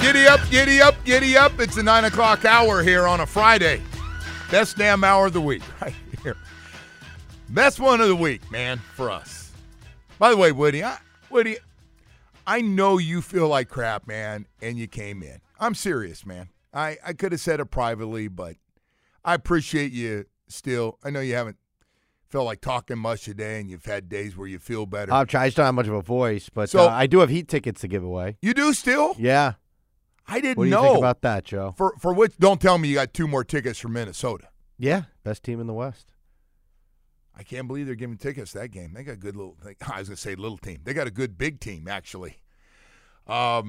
Giddy up, giddy up, giddy up. It's the 9 o'clock hour here on a Friday. Best damn hour of the week right here. Best one of the week, man, for us. By the way, Woody, I know you feel like crap, man, and you came in. I'm serious, man. I could have said it privately, but I appreciate you still. I know you haven't felt like talking much today, and you've had days where you feel better. I've tried. I just don't have much of a voice, but so, I do have Heat tickets to give away. You do still? Yeah. I didn't know. What do you think about that, Joe? For which? Don't tell me you got 2 more tickets for Minnesota. Yeah, best team in the West. I can't believe they're giving tickets to that game. They got a good little thing. I was going to say little team. They got a good big team, actually. What are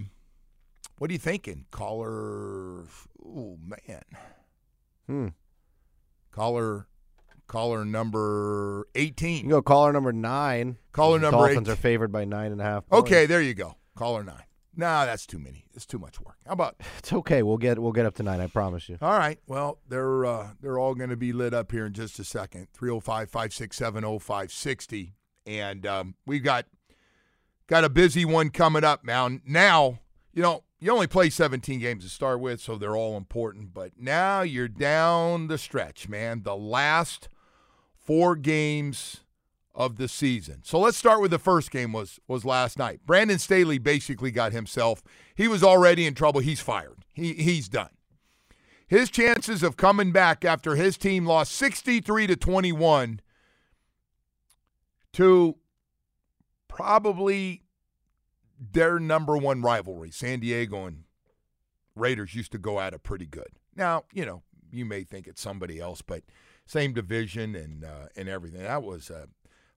you thinking? Caller, oh, man. Caller number 18. You can go caller number 9. Caller number 18. Dolphins are favored by 9.5 points. Okay, there you go. Caller 9. No, that's too many. It's too much work. How about? It's okay. We'll get up to 9. I promise you. All right. Well, they're all going to be lit up here in just a second. 305-567-0560, and we've got a busy one coming up. Now you only play 17 games to start with, so they're all important. But now you're down the stretch, man. The last 4 games of the season. So let's start with the first game was last night. Brandon Staley basically got himself. He was already in trouble. He's fired. He's done. His chances of coming back after his team lost 63-21 to probably their number one rivalry. San Diego and Raiders used to go at it pretty good. Now, you may think it's somebody else, but same division and everything. That was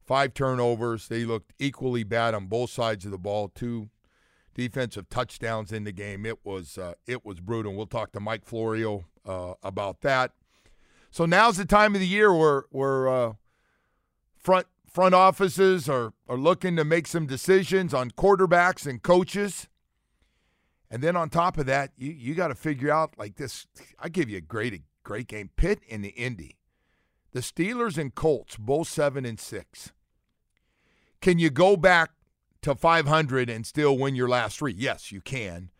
5 turnovers. They looked equally bad on both sides of the ball. 2 defensive touchdowns in the game. It was brutal. We'll talk to Mike Florio about that. So now's the time of the year where front offices are looking to make some decisions on quarterbacks and coaches. And then on top of that, you got to figure out like this. I give you a great game. Pitt and the Indy. The Steelers and Colts, both 7-6. Can you go back to 500 and still win your last 3? Yes, you can.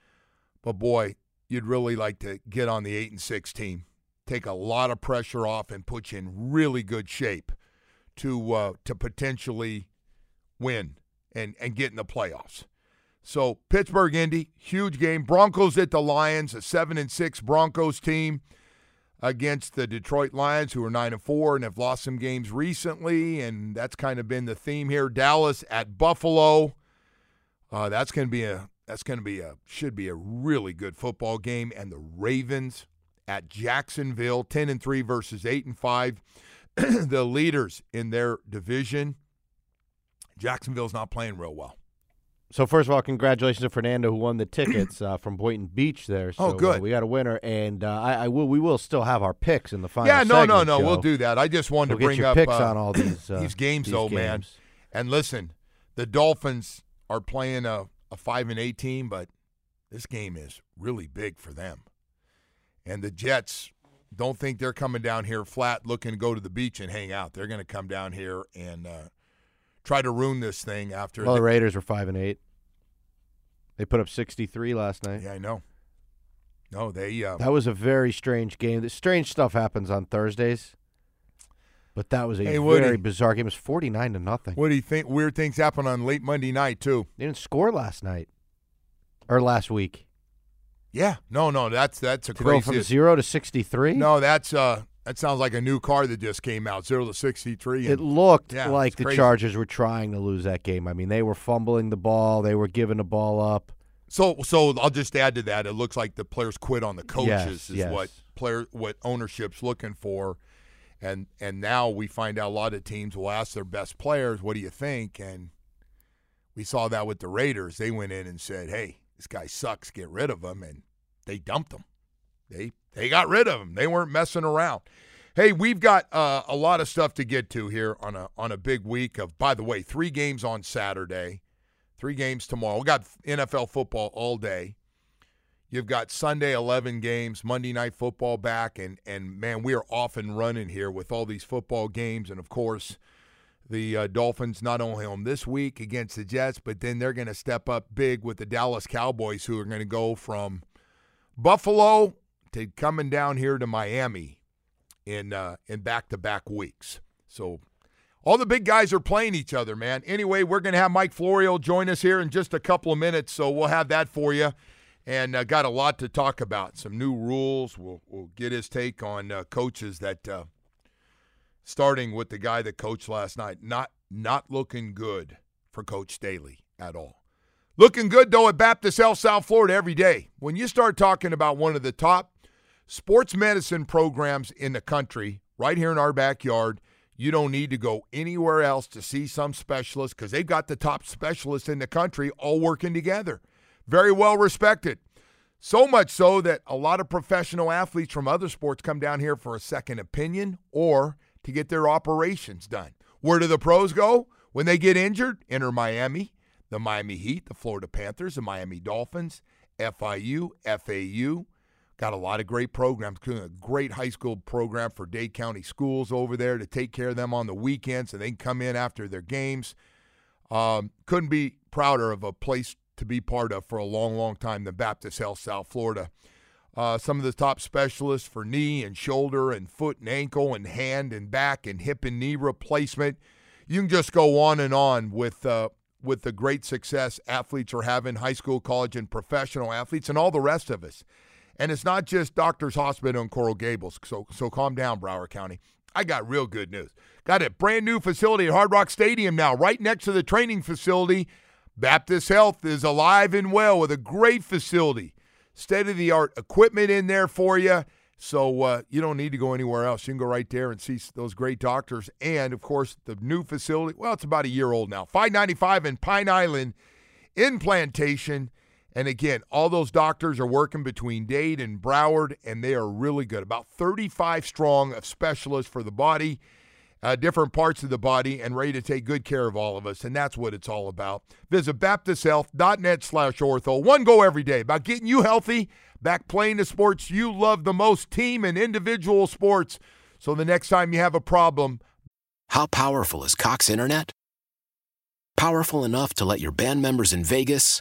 But, boy, you'd really like to get on the 8-6 team, take a lot of pressure off, and put you in really good shape to potentially win and get in the playoffs. So, Pittsburgh, Indy, huge game. Broncos at the Lions, a 7-6 Broncos team against the Detroit Lions, who are 9-4 and have lost some games recently, and that's kind of been the theme here. Dallas at Buffalo, should be a really good football game. And the Ravens at Jacksonville, 10-3 versus 8-5, the leaders in their division. Jacksonville's not playing real well. So, first of all, congratulations to Fernando, who won the tickets from Boynton Beach there. So, good. We got a winner, and we will still have our picks in the final segment, no, Joe. We'll do that. I just wanted to bring up picks on all these games, man. And listen, the Dolphins are playing a 5-8 team, but this game is really big for them. And the Jets don't think they're coming down here flat looking to go to the beach and hang out. They're going to come down here and try to ruin this thing after. Well, the Raiders were 5-8. They put up 63 last night. Yeah, I know. No, they. That was a very strange game. Strange stuff happens on Thursdays, but that was very bizarre game. It was 49-0. What do you think? Weird things happen on late Monday night too. They didn't score last night. Or last week. Yeah. No, that's a to crazy. To go from 0 to 63? No, that sounds like a new car that just came out, 0 to 63. It looked like the crazy. Chargers were trying to lose that game. I mean, they were fumbling the ball. They were giving the ball up. So I'll just add to that. It looks like the players quit on the coaches what ownership's looking for. And now we find out a lot of teams will ask their best players, what do you think? And we saw that with the Raiders. They went in and said, hey, this guy sucks, get rid of him. And they dumped him. They got rid of him. They weren't messing around. Hey, we've got a lot of stuff to get to here on a big week of, by the way, 3 games on Saturday, 3 games tomorrow. We've got NFL football all day. You've got Sunday 11 games, Monday Night Football back, and man, we are off and running here with all these football games. And, of course, the Dolphins not only home this week against the Jets, but then they're going to step up big with the Dallas Cowboys, who are going to go from Buffalo to coming down here to Miami in back-to-back weeks. So all the big guys are playing each other, man. Anyway, we're going to have Mike Florio join us here in just a couple of minutes, so we'll have that for you. And got a lot to talk about. Some new rules. We'll get his take on coaches that, starting with the guy that coached last night, not looking good for Coach Staley at all. Looking good, though, at Baptist Health South Florida every day. When you start talking about one of the top sports medicine programs in the country, right here in our backyard, you don't need to go anywhere else to see some specialist because they've got the top specialists in the country all working together. Very well respected. So much so that a lot of professional athletes from other sports come down here for a second opinion or to get their operations done. Where do the pros go? When they get injured, enter Miami, the Miami Heat, the Florida Panthers, the Miami Dolphins, FIU, FAU. Got a lot of great programs. A great high school program for Dade County schools over there to take care of them on the weekends so they can come in after their games. Couldn't be prouder of a place to be part of for a long, long time, the Baptist Health South Florida. Some of the top specialists for knee and shoulder and foot and ankle and hand and back and hip and knee replacement. You can just go on and on with the great success athletes are having, high school, college, and professional athletes, and all the rest of us. And it's not just Doctors Hospital in Coral Gables, so calm down, Broward County. I got real good news. Got a brand-new facility at Hard Rock Stadium now, right next to the training facility. Baptist Health is alive and well with a great facility. State-of-the-art equipment in there for you, so you don't need to go anywhere else. You can go right there and see those great doctors. And, of course, the new facility, well, it's about a year old now, 595 in Pine Island in Plantation. And, again, all those doctors are working between Dade and Broward, and they are really good. About 35 strong of specialists for the body. Different parts of the body, and ready to take good care of all of us, and that's what it's all about. Visit baptisthealth.net/ortho. One goal every day about getting you healthy, back playing the sports you love the most, team and individual sports. So the next time you have a problem. How powerful is Cox Internet? Powerful enough to let your band members in Vegas,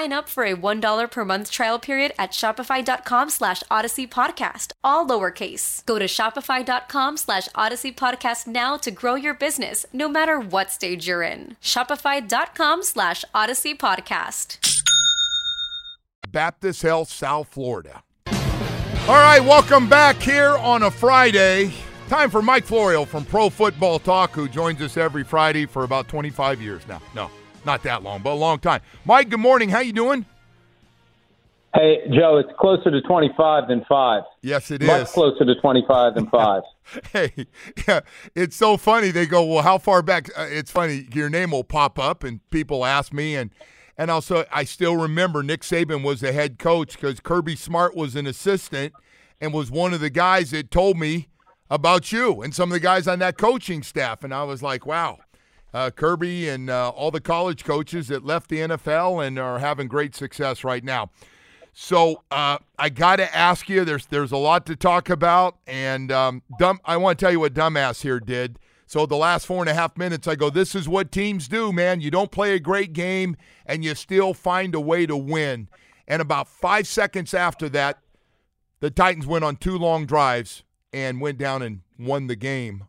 up for a $1 per month trial period at shopify.com/odysseypodcast, all lowercase. Go to shopify.com/odysseypodcast now to grow your business, no matter what stage you're in. Shopify.com/odysseypodcast. Baptist Health, South Florida. All right, welcome back here on a Friday. Time for Mike Florio from Pro Football Talk, who joins us every Friday for about 25 years now. No, not that long, but a long time. Mike, good morning. How you doing? Hey, Joe, it's closer to 25 than 5. Yes, it is. Much closer to 25 than 5. Hey, yeah, it's so funny. They go, well, how far back? It's funny. Your name will pop up, and people ask me, and also I still remember Nick Saban was the head coach because Kirby Smart was an assistant and was one of the guys that told me about you and some of the guys on that coaching staff. And I was like, wow. Kirby and all the college coaches that left the NFL and are having great success right now. So I got to ask you, there's a lot to talk about, and I want to tell you what Dumbass here did. So the last 4.5 minutes, I go, this is what teams do, man. You don't play a great game, and you still find a way to win. And about 5 seconds after that, the Titans went on 2 long drives and went down and won the game.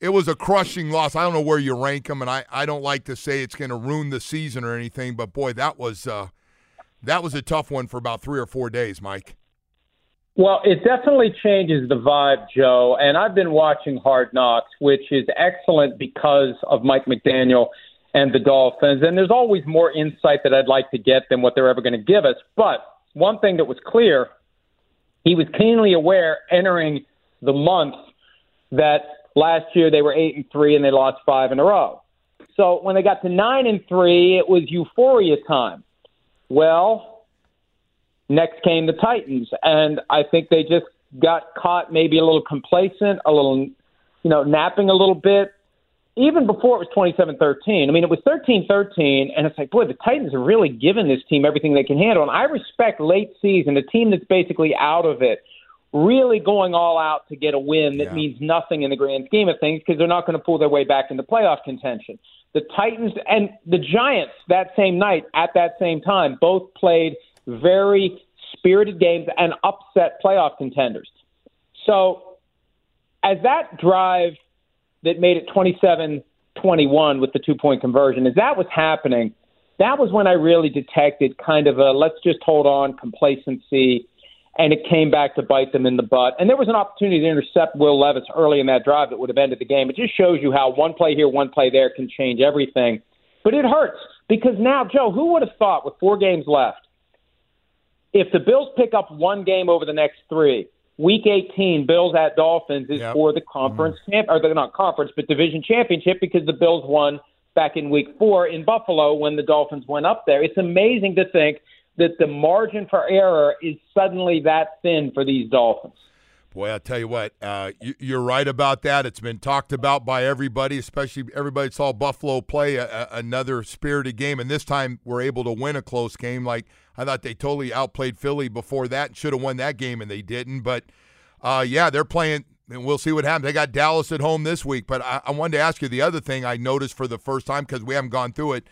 It was a crushing loss. I don't know where you rank them, and I don't like to say it's going to ruin the season or anything, but, boy, that was a tough one for about 3 or 4 days, Mike. Well, it definitely changes the vibe, Joe. And I've been watching Hard Knocks, which is excellent because of Mike McDaniel and the Dolphins. And there's always more insight that I'd like to get than what they're ever going to give us. But one thing that was clear, he was keenly aware entering the month that last year they were 8-3 and they lost 5 in a row. So when they got to 9-3, it was euphoria time. Well, next came the Titans, and I think they just got caught maybe a little complacent, a little, napping a little bit, even before it was 27-13. I mean, it was 13-13, and it's like, boy, the Titans are really giving this team everything they can handle. And I respect late season, a team that's basically out of it, really going all out to get a win that means nothing in the grand scheme of things because they're not going to pull their way back into playoff contention. The Titans and the Giants that same night at that same time both played very spirited games and upset playoff contenders. So as that drive that made it 27-21 with the 2-point conversion, as that was happening, that was when I really detected kind of a let's just hold on complacency, and it came back to bite them in the butt. And there was an opportunity to intercept Will Levis early in that drive that would have ended the game. It just shows you how one play here, one play there can change everything. But it hurts because now, Joe, who would have thought with 4 games left, if the Bills pick up 1 game over the next 3, Week 18, Bills at Dolphins is for the conference division championship because the Bills won back in Week 4 in Buffalo when the Dolphins went up there. It's amazing to think that the margin for error is suddenly that thin for these Dolphins. Boy, I'll tell you what, you're right about that. It's been talked about by everybody, especially everybody saw Buffalo play another spirited game, and this time we're able to win a close game. Like, I thought they totally outplayed Philly before that and should have won that game, and they didn't. But, they're playing, and we'll see what happens. They got Dallas at home this week. But I wanted to ask you the other thing I noticed for the first time because we haven't gone through it.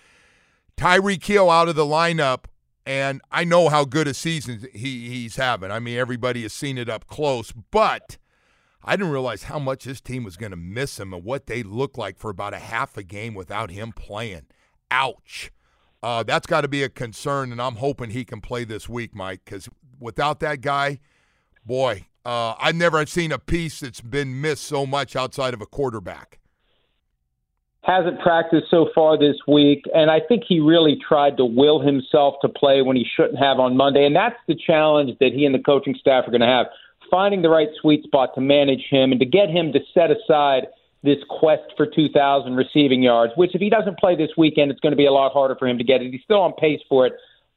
Tyreek Hill out of the lineup. And I know how good a season he's having. I mean, everybody has seen it up close. But I didn't realize how much this team was going to miss him and what they looked like for about a half a game without him playing. Ouch. That's got to be a concern, and I'm hoping he can play this week, Mike, because without that guy, boy, I've never seen a piece that's been missed so much outside of a quarterback. Hasn't practiced so far this week, and I think he really tried to will himself to play when he shouldn't have on Monday, and that's the challenge that he and the coaching staff are going to have, finding the right sweet spot to manage him and to get him to set aside this quest for 2,000 receiving yards, which if he doesn't play this weekend, it's going to be a lot harder for him to get it. He's still on pace for it,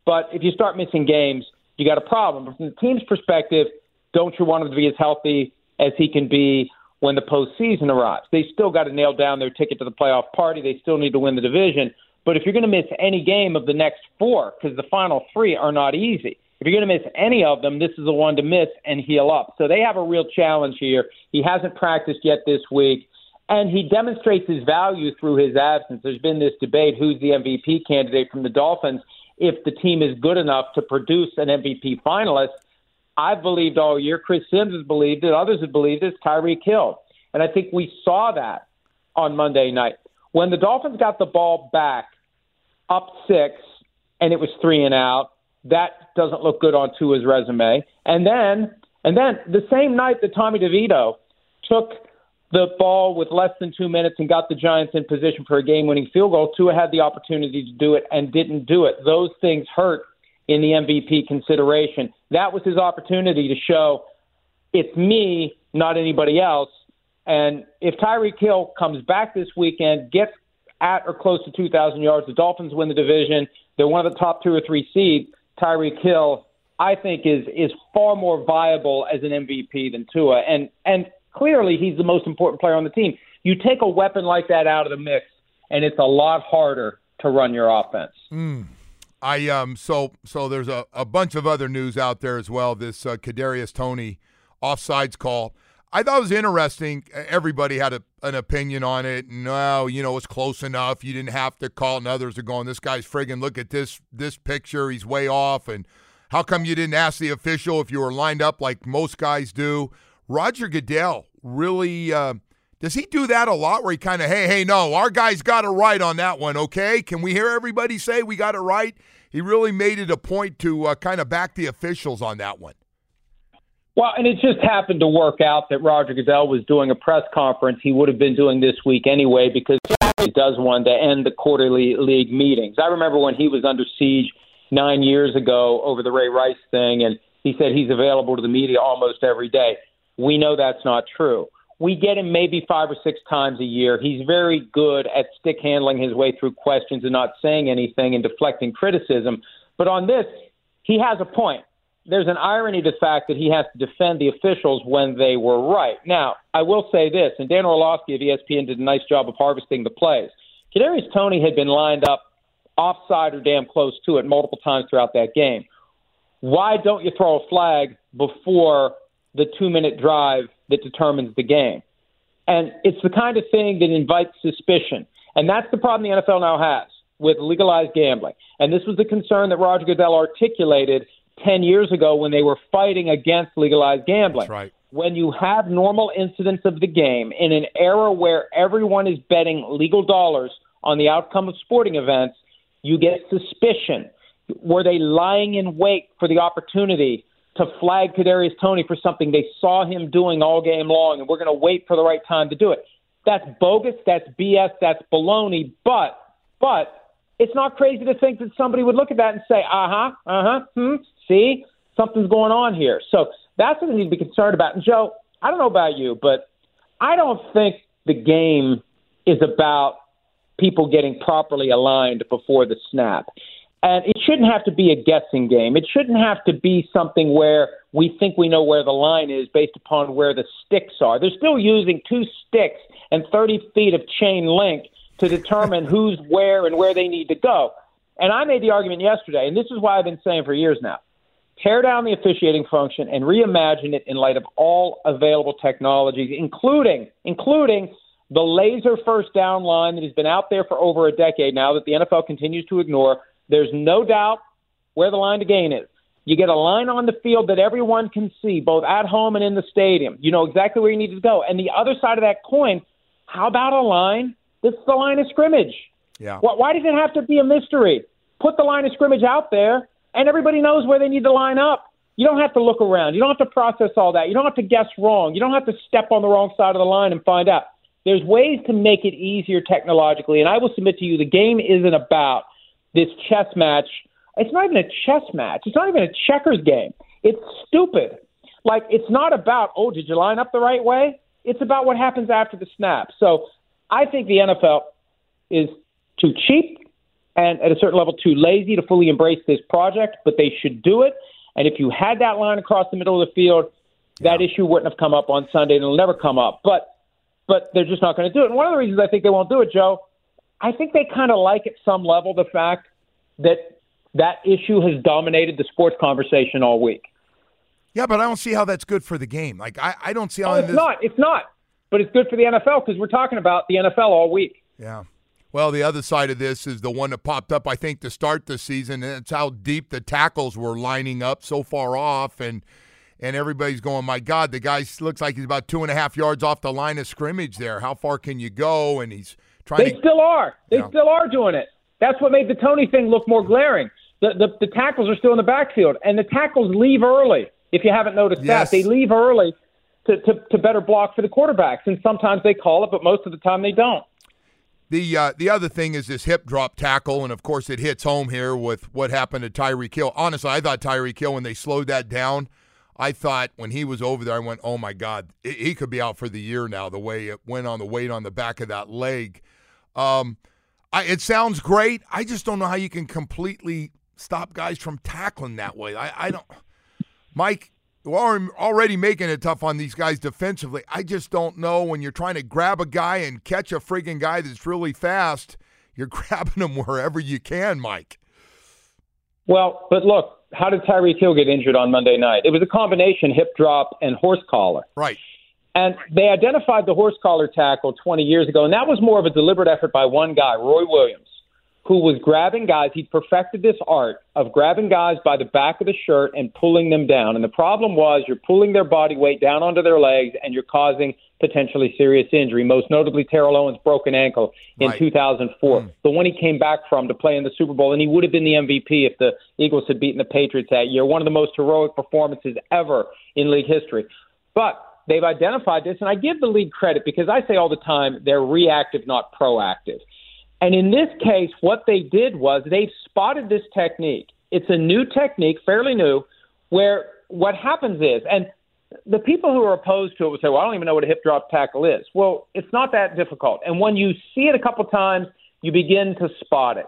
but if you start missing games, you got a problem. But from the team's perspective, don't you want him to be as healthy as he can be when the postseason arrives? They still got to nail down their ticket to the playoff party. They still need to win the division. But if you're going to miss any game of the next four, because the final three are not easy, if you're going to miss any of them, this is the one to miss and heal up. So they have a real challenge here. He hasn't practiced yet this week, and he demonstrates his value through his absence. There's been this debate, who's the MVP candidate from the Dolphins? If the team is good enough to produce an MVP finalist, I've believed all year. Chris Sims has believed it. Others have believed it. It's Tyreek Hill. And I think we saw that on Monday night. When the Dolphins got the ball back up six and it was 3 and out, that doesn't look good on Tua's resume. And then the same night that Tommy DeVito took the ball with less than 2 minutes and got the Giants in position for a game-winning field goal, Tua had the opportunity to do it and didn't do it. Those things hurt in the MVP consideration. That was his opportunity to show it's me, not anybody else. And if Tyreek Hill comes back this weekend, gets at or close to 2,000 yards, the Dolphins win the division. They're one of the top 2 or 3 seeds. Tyreek Hill, I think, is far more viable as an MVP than Tua. And clearly, he's the most important player on the team. You take a weapon like that out of the mix, and it's a lot harder to run your offense. So there's a bunch of other news out there as well. This Kadarius Toney offsides call, I thought it was interesting. Everybody had an opinion on it. No, it's close enough. You didn't have to call. And others are going, this guy's friggin', look at this picture. He's way off. And how come you didn't ask the official if you were lined up like most guys do? Roger Goodell really does he do that a lot where he kind of, hey, no, our guys got it right on that one, okay? Can we hear everybody say we got it right? He really made it a point to kind of back the officials on that one. Well, and it just happened to work out that Roger Goodell was doing a press conference. He would have been doing this week anyway because he does one to end the quarterly league meetings. I remember when he was under siege 9 years ago over the Ray Rice thing, and he said he's available to the media almost every day. We know that's not true. We get him maybe 5 or 6 times a year. He's very good at stick handling his way through questions and not saying anything and deflecting criticism. But on this, he has a point. There's an irony to the fact that he has to defend the officials when they were right. Now, I will say this, and Dan Orlovsky of ESPN did a nice job of harvesting the plays. Kadarius Toney had been lined up offside or damn close to it multiple times throughout that game. Why don't you throw a flag before the 2-minute drive that determines the game? And it's the kind of thing that invites suspicion. And that's the problem the NFL now has with legalized gambling. And this was the concern that Roger Goodell articulated 10 years ago when they were fighting against legalized gambling. That's right. When you have normal incidents of the game in an era where everyone is betting legal dollars on the outcome of sporting events, you get suspicion. Were they lying in wait for the opportunity to flag Kadarius Toney for something they saw him doing all game long, and we're going to wait for the right time to do it? That's bogus, that's BS, that's baloney, but it's not crazy to think that somebody would look at that and say, see, something's going on here. So that's what we need to be concerned about. And Joe, I don't know about you, but I don't think the game is about people getting properly aligned before the snap. And it shouldn't have to be a guessing game. It shouldn't have to be something where we think we know where the line is based upon where the sticks are. They're still using 2 sticks and 30 feet of chain link to determine who's where and where they need to go. And I made the argument yesterday, and this is why I've been saying for years now, tear down the officiating function and reimagine it in light of all available technologies, including the laser first down line that has been out there for over a decade now that the NFL continues to ignore. There's no doubt where the line to gain is. You get a line on the field that everyone can see, both at home and in the stadium. You know exactly where you need to go. And the other side of that coin, how about a line that's the line of scrimmage? Yeah. Why does it have to be a mystery? put the line of scrimmage out there, and everybody knows where they need to line up. You don't have to look around. You don't have to process all that. You don't have to guess wrong. You don't have to step on the wrong side of the line and find out. There's ways to make it easier technologically, and I will submit to you the game isn't about this chess match. It's not even a chess match. It's not even a checkers game. It's stupid. Like, it's not about, oh, did you line up the right way? It's about what happens after the snap. So I think the NFL is too cheap and at a certain level too lazy to fully embrace this project, but they should do it. And if you had that line across the middle of the field, that issue wouldn't have come up on Sunday, and it'll never come up. But they're just not going to do it. And one of the reasons I think they won't do it, Joe, I think they kind of like at some level the fact that that issue has dominated the sports conversation all week. Yeah, but I don't see how that's good for the game. Like, I don't see how it's not. But it's good for the NFL because we're talking about the NFL all week. Yeah. Well, the other side of this is the one that popped up, I think, to start the season, and it's how deep the tackles were lining up so far off, and everybody's going, my God, the guy looks like he's about 2.5 yards off the line of scrimmage there. How far can you go? And he's trying They still are doing it. That's what made the Tony thing look more glaring. The tackles are still in the backfield, and the tackles leave early. If you haven't noticed that, they leave early to better block for the quarterbacks, and sometimes they call it, but most of the time they don't. The other thing is this hip drop tackle, and of course it hits home here with what happened to Tyreek Hill. Honestly, I thought Tyreek Hill, when they slowed that down, I thought when he was over there, I went, oh my God, he could be out for the year now, the way it went on the weight on the back of that leg. It sounds great. I just don't know how you can completely stop guys from tackling that way. I don't – Mike, we're already making it tough on these guys defensively. I just don't know when you're trying to grab a guy and catch a friggin' guy that's really fast, you're grabbing him wherever you can, Mike. Well, but look, how did Tyreek Hill get injured on Monday night? It was a combination hip drop and horse collar. Right. And they identified the horse collar tackle 20 years ago, and that was more of a deliberate effort by one guy, Roy Williams, who was grabbing guys. He perfected this art of grabbing guys by the back of the shirt and pulling them down. And the problem was you're pulling their body weight down onto their legs, and you're causing potentially serious injury, most notably Terrell Owens' broken ankle in 2004. The one he came back from to play in the Super Bowl, and he would have been the MVP if the Eagles had beaten the Patriots that year. One of the most heroic performances ever in league history. But they've identified this, and I give the league credit because I say all the time they're reactive, not proactive. And in this case, what they did was they spotted this technique. It's a new technique, fairly new, where what happens is, and the people who are opposed to it would say, well, I don't even know what a hip drop tackle is. Well, it's not that difficult. And when you see it a couple times, you begin to spot it.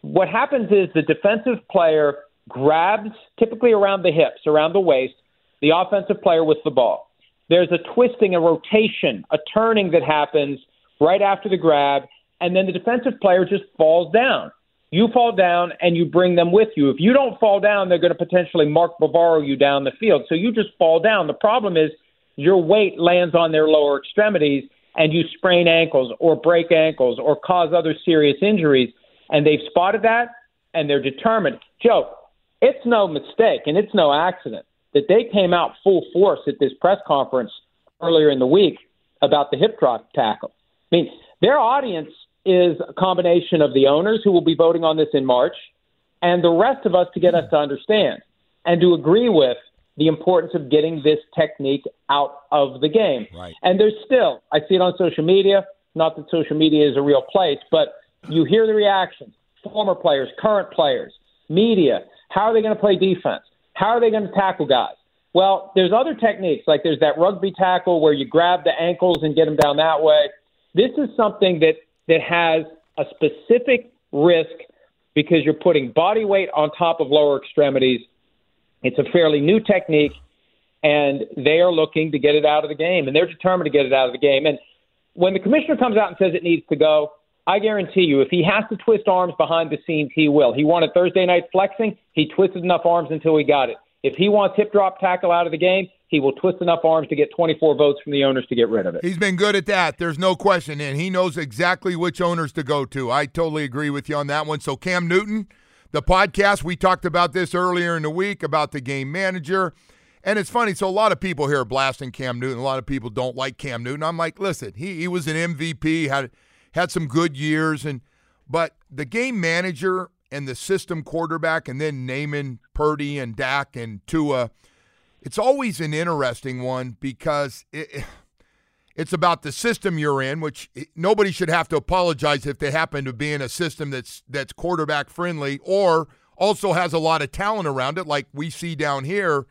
What happens is the defensive player grabs, typically around the hips, around the waist, the offensive player with the ball. There's a twisting, a rotation, a turning that happens right after the grab, and then the defensive player just falls down. You fall down, and you bring them with you. If you don't fall down, they're going to potentially Mark Bavaro you down the field. So you just fall down. The problem is your weight lands on their lower extremities, and you sprain ankles or break ankles or cause other serious injuries, and they've spotted that, and they're determined. Joe, it's no mistake, and it's no accident that they came out full force at this press conference earlier in the week about the hip drop tackle. I mean, their audience is a combination of the owners who will be voting on this in March and the rest of us to get us to understand and to agree with the importance of getting this technique out of the game. Right. And there's still, I see it on social media, not that social media is a real place, but you hear the reactions, former players, current players, media, how are they going to play defense? How are they going to tackle guys? Well, there's other techniques, like there's that rugby tackle where you grab the ankles and get them down that way. This is something that has a specific risk because you're putting body weight on top of lower extremities. It's a fairly new technique, and they are looking to get it out of the game, and they're determined to get it out of the game. And when the commissioner comes out and says it needs to go, I guarantee you, if he has to twist arms behind the scenes, he will. He wanted Thursday night flexing. He twisted enough arms until he got it. If he wants hip drop tackle out of the game, he will twist enough arms to get 24 votes from the owners to get rid of it. He's been good at that. There's no question. And he knows exactly which owners to go to. I totally agree with you on that one. So Cam Newton, the podcast, we talked about this earlier in the week about the game manager. And it's funny, so a lot of people here are blasting Cam Newton. A lot of people don't like Cam Newton. I'm like, listen, he was an MVP, had some good years, but the game manager and the system quarterback and then naming Purdy and Dak and Tua, it's always an interesting one because it's about the system you're in, which nobody should have to apologize if they happen to be in a system that's quarterback-friendly or also has a lot of talent around it like we see down here.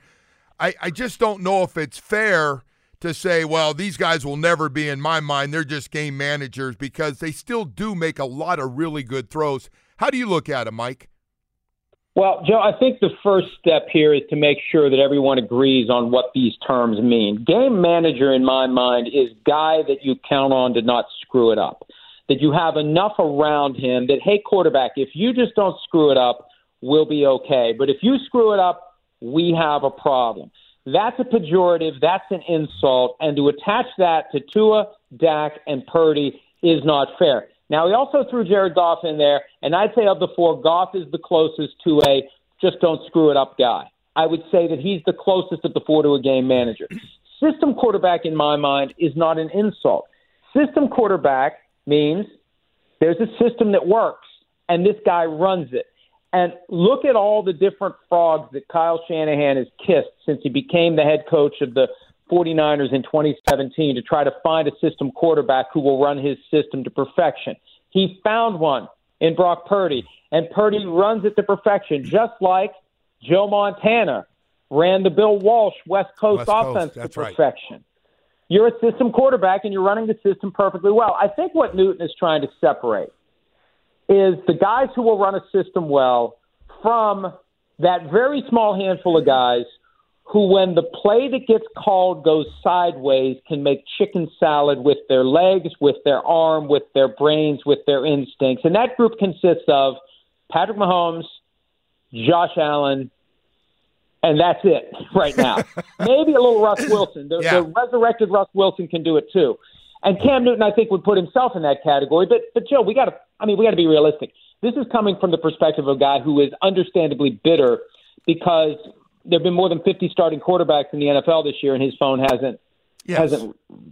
I just don't know if it's fair to say, well, these guys will never be in my mind. They're just game managers because they still do make a lot of really good throws. How do you look at it, Mike? Well, Joe, I think the first step here is to make sure that everyone agrees on what these terms mean. Game manager, in my mind, is guy that you count on to not screw it up, that you have enough around him that, hey, quarterback, if you just don't screw it up, we'll be okay. But if you screw it up, we have a problem. That's a pejorative. That's an insult. And to attach that to Tua, Dak, and Purdy is not fair. Now, he also threw Jared Goff in there, and I'd say of the four, Goff is the closest to a just-don't-screw-it-up guy. I would say that he's the closest of the four to a game manager. System quarterback, in my mind, is not an insult. System quarterback means there's a system that works, and this guy runs it. And look at all the different frogs that Kyle Shanahan has kissed since he became the head coach of the 49ers in 2017 to try to find a system quarterback who will run his system to perfection. He found one in Brock Purdy, and Purdy runs it to perfection, just like Joe Montana ran the Bill Walsh West Coast offense to perfection. Right. You're a system quarterback, and you're running the system perfectly well. I think what Newton is trying to separate is the guys who will run a system well from that very small handful of guys who, when the play that gets called goes sideways, can make chicken salad with their legs, with their arm, with their brains, with their instincts. And that group consists of Patrick Mahomes, Josh Allen, and that's it right now. Maybe a little Russ Wilson. The resurrected Russ Wilson can do it too. And Cam Newton, I think, would put himself in that category. But Joe, we got to be realistic. This is coming from the perspective of a guy who is understandably bitter because there have been more than 50 starting quarterbacks in the NFL this year, and his phone hasn't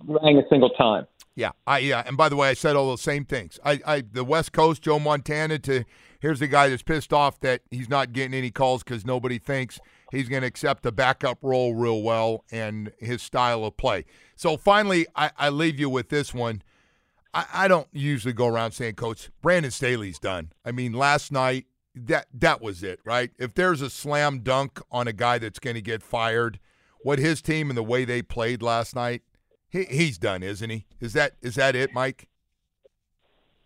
rang a single time. Yeah. And by the way, I said all those same things. The West Coast, Joe Montana, to here's the guy that's pissed off that he's not getting any calls because nobody thinks he's going to accept the backup role real well and his style of play. So finally, I leave you with this one. I don't usually go around saying, Coach, Brandon Staley's done. I mean, last night, that was it, right? If there's a slam dunk on a guy that's going to get fired, what his team and the way they played last night, he's done, isn't he? Is that it, Mike?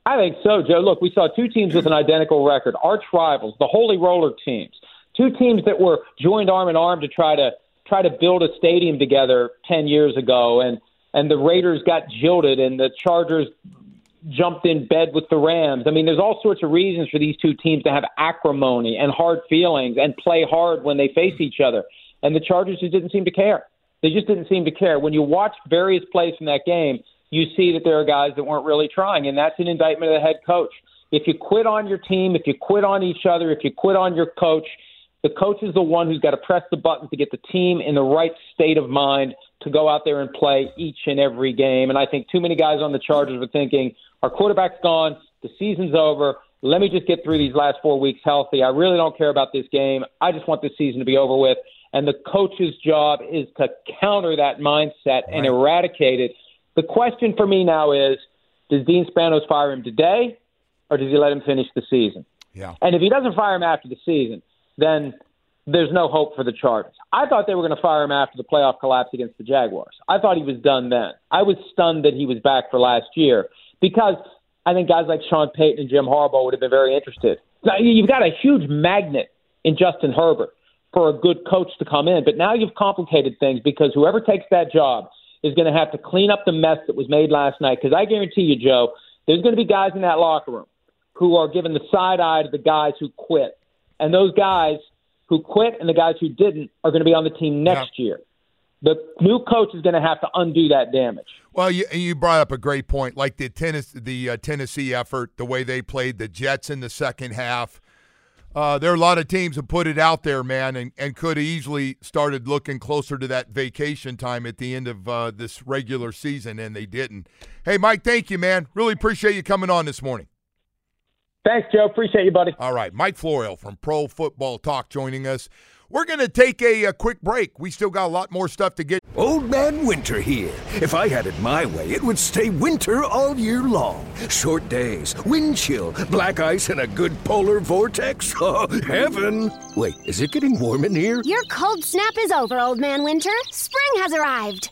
I think so, Joe. Look, we saw two teams with an identical record, arch rivals, the Holy Roller teams, two teams that were joined arm in arm to try to build a stadium together 10 years ago, and the Raiders got jilted, and the Chargers jumped in bed with the Rams. I mean, there's all sorts of reasons for these two teams to have acrimony and hard feelings and play hard when they face each other. And the Chargers just didn't seem to care. They just didn't seem to care. When you watch various plays from that game, you see that there are guys that weren't really trying, and that's an indictment of the head coach. If you quit on your team, if you quit on each other, if you quit on your coach, the coach is the one who's got to press the button to get the team in the right state of mind to go out there and play each and every game. And I think too many guys on the Chargers were thinking, our quarterback's gone, the season's over, let me just get through these last 4 weeks healthy. I really don't care about this game. I just want this season to be over with. And the coach's job is to counter that mindset and eradicate it. The question for me now is, does Dean Spanos fire him today or does he let him finish the season? Yeah. And if he doesn't fire him after the season, then there's no hope for the Chargers. I thought they were going to fire him after the playoff collapse against the Jaguars. I thought he was done then. I was stunned that he was back for last year because I think guys like Sean Payton and Jim Harbaugh would have been very interested. Now, you've got a huge magnet in Justin Herbert for a good coach to come in, but now you've complicated things because whoever takes that job is going to have to clean up the mess that was made last night because I guarantee you, Joe, there's going to be guys in that locker room who are giving the side eye to the guys who quit. And those guys who quit and the guys who didn't are going to be on the team next year. The new coach is going to have to undo that damage. Well, you brought up a great point, like the Tennessee effort, the way they played the Jets in the second half. There are a lot of teams that put it out there, man, and could have easily started looking closer to that vacation time at the end of this regular season, and they didn't. Hey, Mike, thank you, man. Really appreciate you coming on this morning. Thanks, Joe. Appreciate you, buddy. All right, Mike Florio from Pro Football Talk joining us. We're going to take a quick break. We still got a lot more stuff to get. Old Man Winter here. If I had it my way, it would stay winter all year long. Short days, wind chill, black ice, and a good polar vortex. Oh, heaven. Wait, is it getting warm in here? Your cold snap is over, Old Man Winter. Spring has arrived.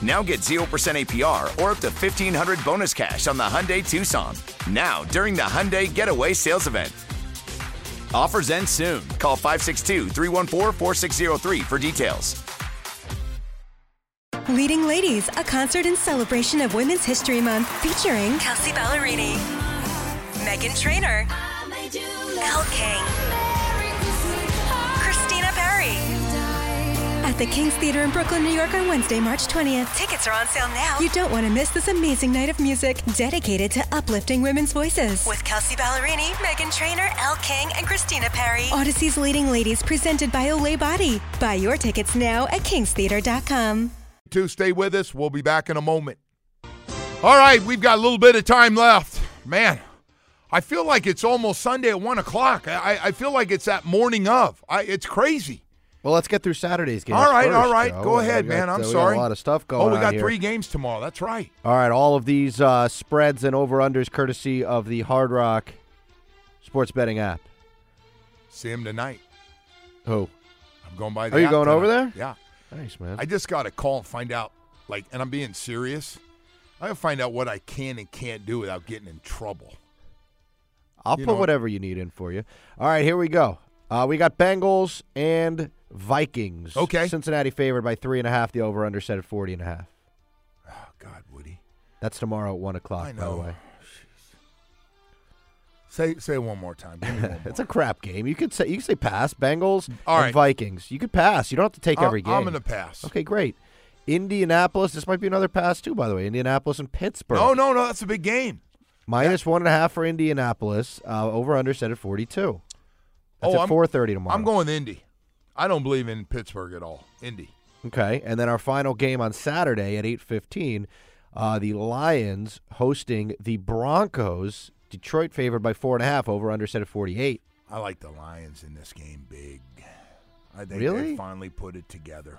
Now get 0% APR or up to $1,500 bonus cash on the Hyundai Tucson. Now, during the Hyundai Getaway Sales Event. Offers end soon. Call 562-314-4603 for details. Leading Ladies, a concert in celebration of Women's History Month featuring Kelsey Ballerini, Meghan Trainor, Elle King, Christina Perry. At the King's Theater in Brooklyn, New York on Wednesday, March 20th. Tickets are on sale now. You don't want to miss this amazing night of music dedicated to uplifting women's voices. With Kelsey Ballerini, Meghan Trainor, Elle King, and Christina Perry. Odyssey's Leading Ladies presented by Olay Body. Buy your tickets now at kingstheater.com. Stay with us. We'll be back in a moment. All right, we've got a little bit of time left. Man, I feel like it's almost Sunday at 1 o'clock. I feel like it's that morning of. It's crazy. Well, let's get through Saturday's game. All right. Joe. Go ahead, man. I'm sorry. We got a lot of stuff going on here. Oh, we got three games tomorrow. That's right. All right. All of these spreads and over-unders courtesy of the Hard Rock sports betting app. See him tonight. Who? I'm going by the app. Are you going over there? Yeah. Nice, man. I just got a call and find out, like, and I'm being serious. I got to find out what I can and can't do without getting in trouble. I'll put whatever you need in for you. All right. Here we go. We got Bengals and Vikings. Okay. Cincinnati favored by 3.5. The over-under set at 40.5. Oh, God, Woody. That's tomorrow at 1 o'clock, I know. By the way. Jeez. Say it one more time. Give me one more. It's a crap game. You could say pass. Bengals and Vikings. You could pass. You don't have to take every game. I'm going to pass. Okay, great. Indianapolis. This might be another pass, too, by the way. Indianapolis and Pittsburgh. No. That's a big game. Minus 1.5 for Indianapolis. Over-under set at 42. That's at 4:30 tomorrow. I'm going Indy. I don't believe in Pittsburgh at all. Indy. Okay, and then our final game on Saturday at 8:15, the Lions hosting the Broncos. Detroit favored by 4.5, over under set at 48. I like the Lions in this game big. I think they finally put it together.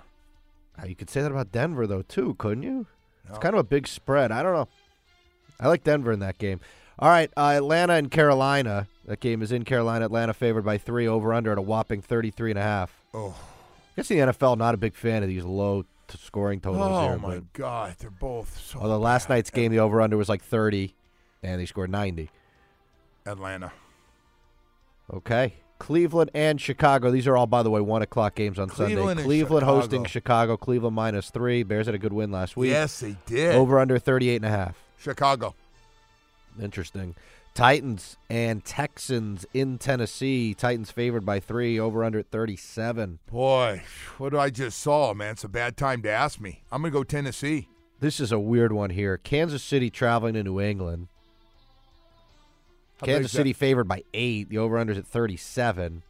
You could say that about Denver, though, too, couldn't you? No. It's kind of a big spread. I don't know. I like Denver in that game. All right, Atlanta and Carolina. That game is in Carolina. Atlanta favored by 3, over-under at a whopping 33.5. Oh. I guess the NFL not a big fan of these low scoring totals here. Oh, my God. They're both so bad. Last night's game, the over-under was like 30, and they scored 90. Atlanta. Okay. Cleveland and Chicago. These are all, by the way, 1 o'clock games on Sunday. Cleveland hosting Chicago. Cleveland minus 3. Bears had a good win last week. Yes, they did. Over-under 38.5. Chicago. Interesting. Titans and Texans in Tennessee. Titans favored by 3, over-under at 37. Boy, what I just saw, man. It's a bad time to ask me. I'm going to go Tennessee. This is a weird one here. Kansas City traveling to New England. Kansas City favored by 8. The over-under's at 37.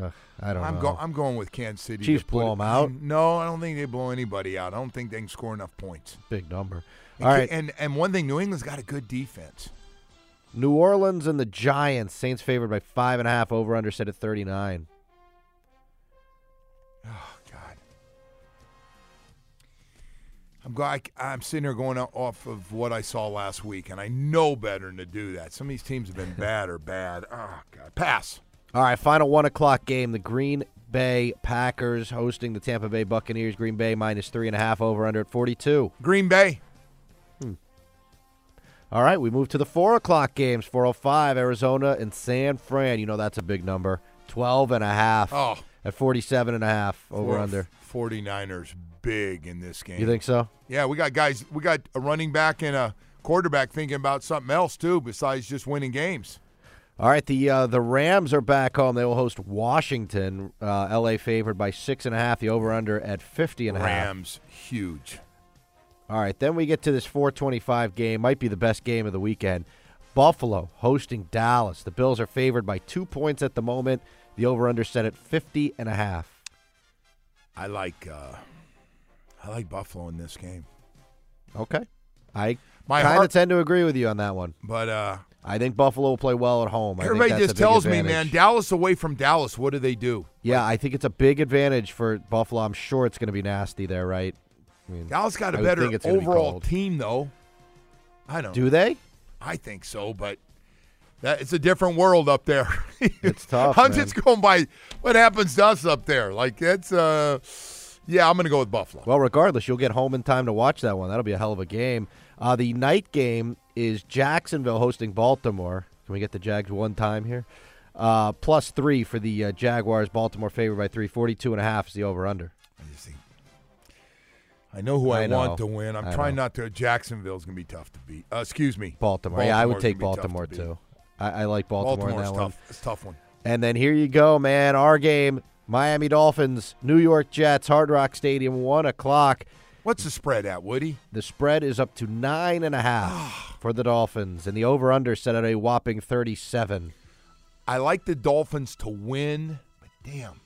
I don't know. I'm going with Kansas City. Chiefs blow them out? No, I don't think they blow anybody out. I don't think they can score enough points. Big number. All right. And one thing, New England's got a good defense. New Orleans and the Giants. Saints favored by 5.5, over-under set at 39. Oh, God. I'm sitting here going off of what I saw last week, and I know better than to do that. Some of these teams have been bad. Oh, God. Pass. All right, final 1 o'clock game. The Green Bay Packers hosting the Tampa Bay Buccaneers. Green Bay minus 3.5, over-under at 42. Green Bay. All right, we move to the 4 o'clock games, 4:05, Arizona and San Fran. You know that's a big number, 12.5 at 47.5, over-under. 49ers big in this game. You think so? Yeah, we got a running back and a quarterback thinking about something else too besides just winning games. All right, the Rams are back home. They will host Washington. L.A. favored by 6.5. The over/under at 50.5. Rams huge. All right, then we get to this 4:25 game. Might be the best game of the weekend. Buffalo hosting Dallas. The Bills are favored by 2 points at the moment. The over/under set at 50.5. I like Buffalo in this game. Okay, I kind of tend to agree with you on that one, but I think Buffalo will play well at home. Everybody just tells me, man, Dallas away from Dallas, what do they do? Yeah, I think it's a big advantage for Buffalo. I'm sure it's going to be nasty there, right? I mean, Dallas got a better overall team, though. I don't know. Do they? I think so, but it's a different world up there. It's tough. I'm just going by what happens to us up there. Like, it's yeah, I'm going to go with Buffalo. Well, regardless, you'll get home in time to watch that one. That'll be a hell of a game. The night game is Jacksonville hosting Baltimore. Can we get the Jags one time here? +3 for the Jaguars. Baltimore favored by 3. 42.5 is the over-under. I know who I want to win. I'm trying not to. Jacksonville's going to be tough to beat. Excuse me. Baltimore. Yeah, I would take Baltimore, too. I like Baltimore in that one. It's a tough one. And then here you go, man. Our game, Miami Dolphins, New York Jets, Hard Rock Stadium, 1 o'clock. What's the spread at, Woody? The spread is up to 9.5 for the Dolphins, and the over-under set at a whopping 37. I like the Dolphins to win, but damn.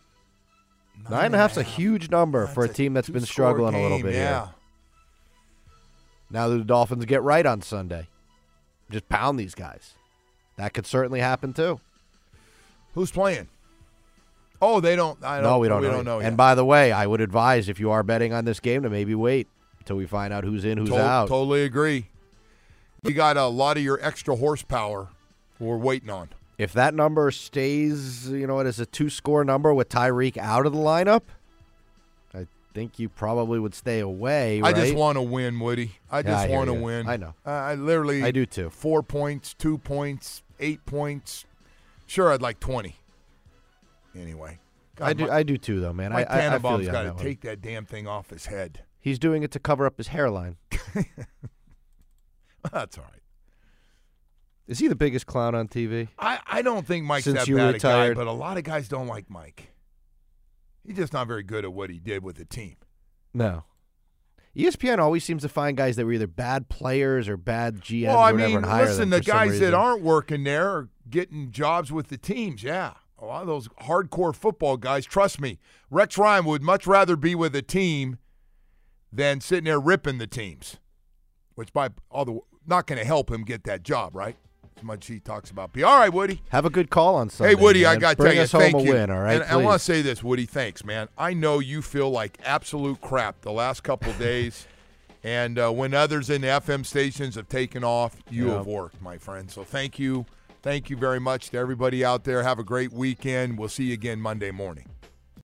9.5's a huge number for a team that's been struggling a little bit here. Now the Dolphins get right on Sunday. Just pound these guys. That could certainly happen, too. Who's playing? Oh, they don't. We don't know. And by the way, I would advise if you are betting on this game to maybe wait until we find out who's in, who's out. Totally agree. You got a lot of your extra horsepower we're waiting on. If that number stays, you know, it is a 2-score number with Tyreek out of the lineup, I think you probably would stay away, right? I just want to win, Woody. I just want to win. I know. I literally. I do too. 4 points, 2 points, 8 points. Sure, I'd like 20. Anyway, God, I do too, though, man. Mike Tannenbaum's got to take that damn thing off his head. He's doing it to cover up his hairline. That's all right. Is he the biggest clown on TV? I don't think Mike's that bad a guy, but a lot of guys don't like Mike. He's just not very good at what he did with the team. No. ESPN always seems to find guys that were either bad players or bad GMs. Well, I mean, listen, the guys that aren't working there are getting jobs with the teams, yeah. A lot of those hardcore football guys, trust me, Rex Ryan would much rather be with a team than sitting there ripping the teams, which by all the not going to help him get that job, right? As much as he talks about. All right, Woody. Have a good call on Sunday. Hey, Woody, man. I got to tell you, thank you. Win, all right, and I want to say this, Woody, thanks, man. I know you feel like absolute crap the last couple days, and when others in the FM stations have taken off, you have worked, my friend. So thank you. Thank you very much to everybody out there. Have a great weekend. We'll see you again Monday morning.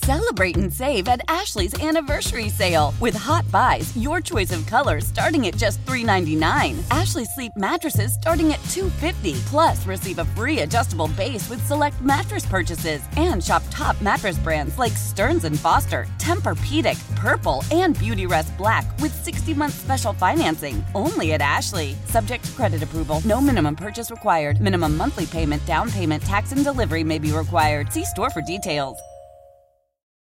Celebrate and save at Ashley's Anniversary Sale. With Hot Buys, your choice of colors starting at just $3.99. Ashley Sleep mattresses starting at $2.50. Plus, receive a free adjustable base with select mattress purchases. And shop top mattress brands like Stearns & Foster, Tempur-Pedic, Purple, and Beautyrest Black with 60-month special financing only at Ashley. Subject to credit approval. No minimum purchase required. Minimum monthly payment, down payment, tax, and delivery may be required. See store for details.